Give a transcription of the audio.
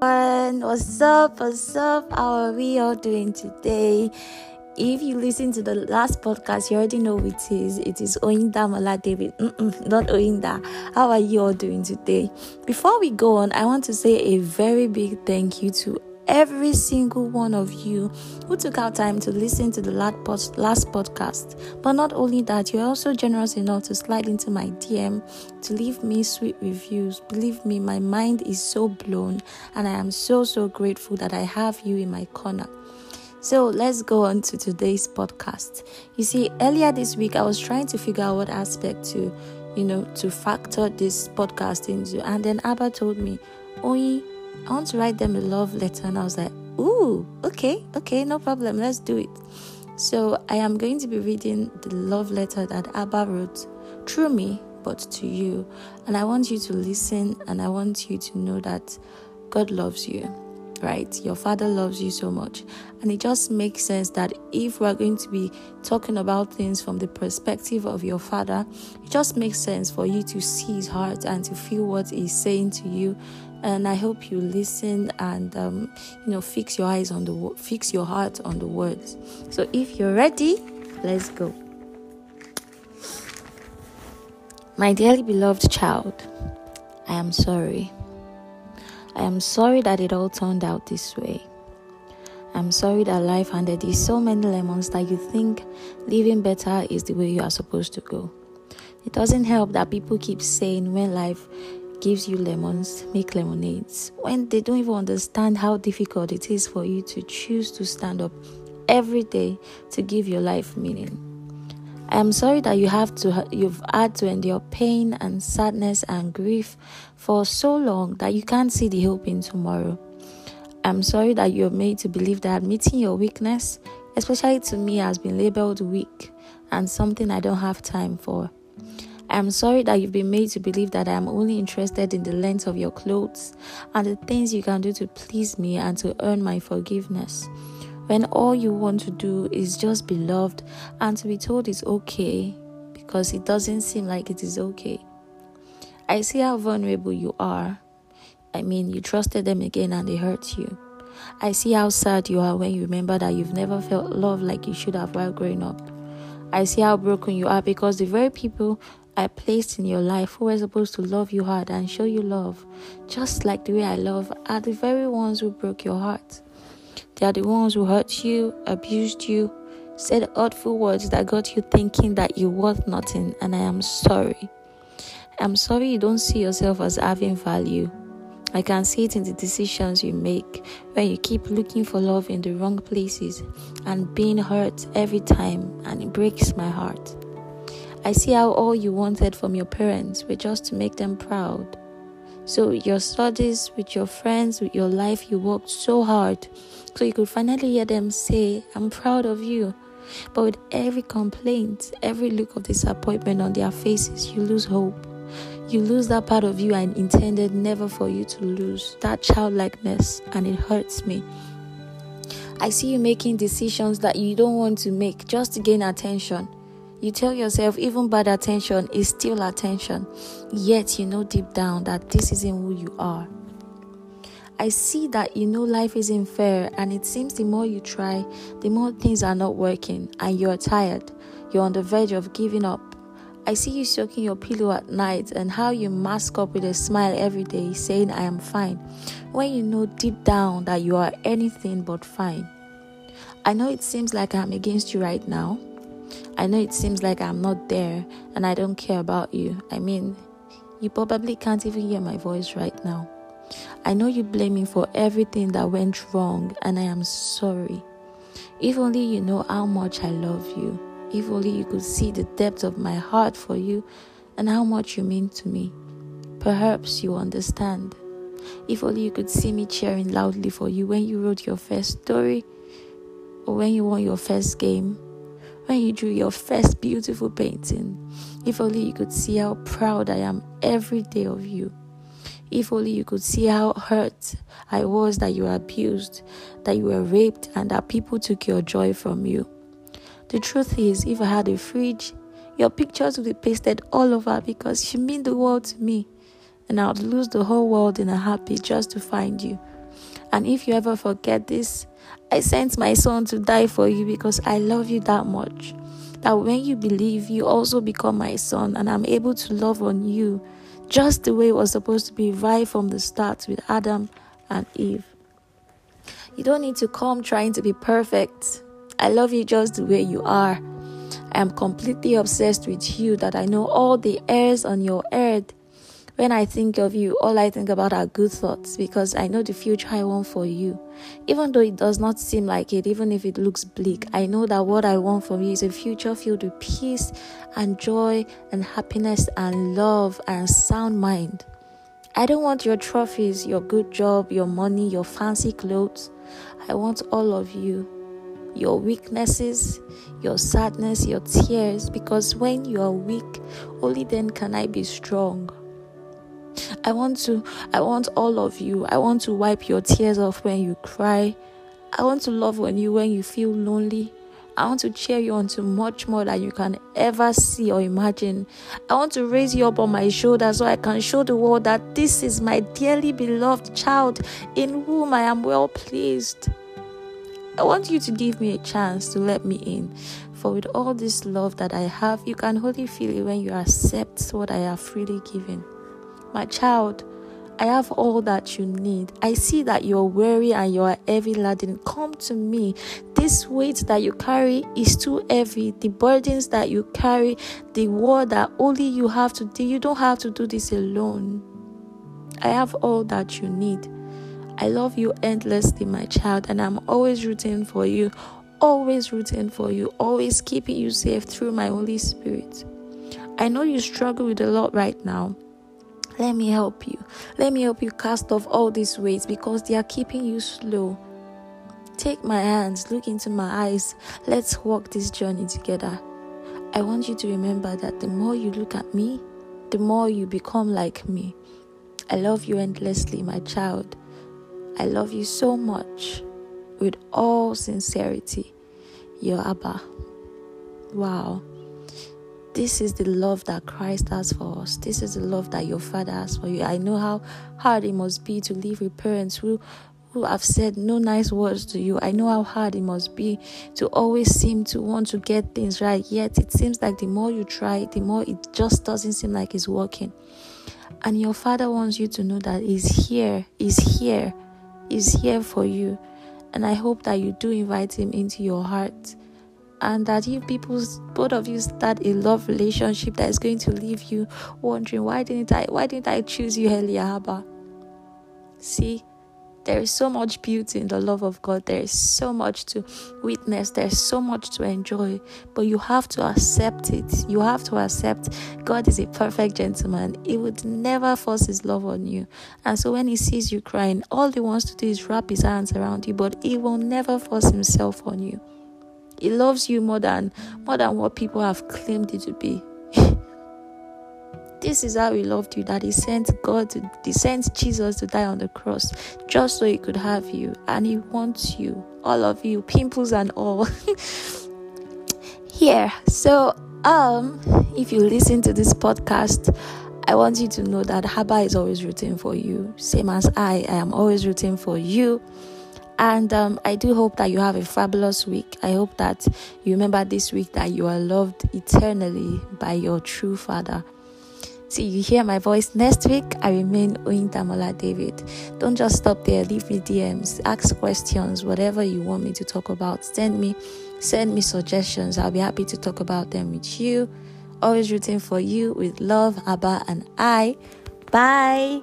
What's up? How are we all doing today? If you listen to the last podcast, you already know it is. It is Oyintamola David. Not Oyinda. How are you all doing today? Before we go on, I want to say a very big thank you to every single one of you who took out time to listen to the last podcast. But not only that, you're also generous enough to slide into my DM to leave me sweet reviews. Believe me, my mind is so blown, and I am so grateful that I have you in my corner. So let's go on to today's podcast. You see, earlier this week I was trying to figure out what aspect to factor this podcast into, and then Abba told me, Oyi, I want to write them a love letter. And I was like, ooh, okay, no problem, let's do it. So I am going to be reading the love letter that Abba wrote through me, but to you. And I want you to listen, and I want you to know that God loves you, right? Your Father loves you so much. And it just makes sense that if we're going to be talking about things from the perspective of your Father, it just makes sense for you to see His heart and to feel what He's saying to you. And I hope you listen and fix your heart on the words. So if you're ready, let's go. My dearly beloved child, I am sorry that it all turned out this way. I'm sorry that life handed you so many lemons that you think living better is the way you are supposed to go. It doesn't help that people keep saying when life gives you lemons, make lemonades, when they don't even understand how difficult it is for you to choose to stand up every day to give your life meaning. I am sorry that you've had to endure pain and sadness and grief for so long that you can't see the hope in tomorrow. I'm sorry that you're made to believe that admitting your weakness, especially to me, has been labeled weak and something I don't have time for. I'm sorry that you've been made to believe that I'm only interested in the length of your clothes and the things you can do to please me and to earn my forgiveness, when all you want to do is just be loved and to be told it's okay, because it doesn't seem like it is okay. I see how vulnerable you are. I mean, you trusted them again and they hurt you. I see how sad you are when you remember that you've never felt love like you should have while growing up. I see how broken you are because the very people I placed in your life who were supposed to love you hard and show you love, just like the way I love, are the very ones who broke your heart. They are the ones who hurt you, abused you, said hurtful words that got you thinking that you're worth nothing, and I am sorry. I'm sorry you don't see yourself as having value. I can see it in the decisions you make, when you keep looking for love in the wrong places and being hurt every time, and it breaks my heart. I see how all you wanted from your parents were just to make them proud. So your studies, with your friends, with your life, you worked so hard so you could finally hear them say, I'm proud of you. But with every complaint, every look of disappointment on their faces, you lose hope. You lose that part of you I intended never for you to lose, that childlikeness, and it hurts me. I see you making decisions that you don't want to make just to gain attention. You tell yourself even bad attention is still attention, yet you know deep down that this isn't who you are. I see that you know life isn't fair, and it seems the more you try, the more things are not working, and you're tired. You're on the verge of giving up. I see you soaking your pillow at night and how you mask up with a smile every day saying I am fine, when you know deep down that you are anything but fine. I know it seems like I'm against you right now. I know it seems like I'm not there and I don't care about you. I mean, you probably can't even hear my voice right now. I know you blame me for everything that went wrong, and I am sorry. If only you know how much I love you. If only you could see the depth of my heart for you and how much you mean to me. Perhaps you understand. If only you could see me cheering loudly for you when you wrote your first story, or when you won your first game, when you drew your first beautiful painting. If only you could see how proud I am every day of you. If only you could see how hurt I was that you were abused, that you were raped, and that people took your joy from you. The truth is, if I had a fridge, your pictures would be pasted all over because you mean the world to me, and I would lose the whole world in a heartbeat just to find you. And if you ever forget this, I sent my son to die for you because I love you that much. That when you believe, you also become my son, and I'm able to love on you just the way it was supposed to be right from the start with Adam and Eve. You don't need to come trying to be perfect. I love you just the way you are. I am completely obsessed with you, that I know all the hairs on your head. When I think of you, all I think about are good thoughts, because I know the future I want for you. Even though it does not seem like it, even if it looks bleak, I know that what I want from you is a future filled with peace and joy and happiness and love and sound mind. I don't want your trophies, your good job, your money, your fancy clothes. I want all of you. Your weaknesses, your sadness, your tears, because when you are weak, only then can I be strong. I want all of you. I want to wipe your tears off when you cry. I want to love on you when you feel lonely. I want to cheer you on to much more than you can ever see or imagine. I want to raise you up on my shoulder so I can show the world that this is my dearly beloved child in whom I am well pleased. I want you to give me a chance to let me in. For with all this love that I have, you can only feel it when you accept what I have freely given. My child, I have all that you need. I see that you are weary and you are heavy laden. Come to me. This weight that you carry is too heavy. The burdens that you carry, the war that only you have to do. You don't have to do this alone. I have all that you need. I love you endlessly, my child, and I'm always rooting for you, always rooting for you, always keeping you safe through my Holy Spirit. I know you struggle with a lot right now. Let me help you. Let me help you cast off all these weights because they are keeping you slow. Take my hands, look into my eyes. Let's walk this journey together. I want you to remember that the more you look at me, the more you become like me. I love you endlessly, my child. I love you so much, with all sincerity, your Abba. Wow. This is the love that Christ has for us. This is the love that your Father has for you. I know how hard it must be to live with parents who have said no nice words to you. I know how hard it must be to always seem to want to get things right. Yet it seems like the more you try, the more it just doesn't seem like it's working. And your Father wants you to know that He's here. Is here for you, and I hope that you do invite him into your heart, and that you people, both of you, start a love relationship that is going to leave you wondering, why didn't I choose you earlier, Abba? See, there is so much beauty in the love of God. There is so much to witness. There is so much to enjoy, but you have to accept it. You have to accept God is a perfect gentleman. He would never force his love on you. And so when he sees you crying, all he wants to do is wrap his arms around you, but he will never force himself on you. He loves you more than what people have claimed it to be. This is how he loved you, that he sent Jesus to die on the cross just so he could have you. And he wants you, all of you, pimples and all. Here. So, if you listen to this podcast, I want you to know that Abba is always rooting for you. Same as I am always rooting for you. And I do hope that you have a fabulous week. I hope that you remember this week that you are loved eternally by your true Father. See, you hear my voice next week. I remain Oyintamola David. Don't just stop there. Leave me DMs. Ask questions. Whatever you want me to talk about. Send me suggestions. I'll be happy to talk about them with you. Always rooting for you with love, Abba and I. Bye.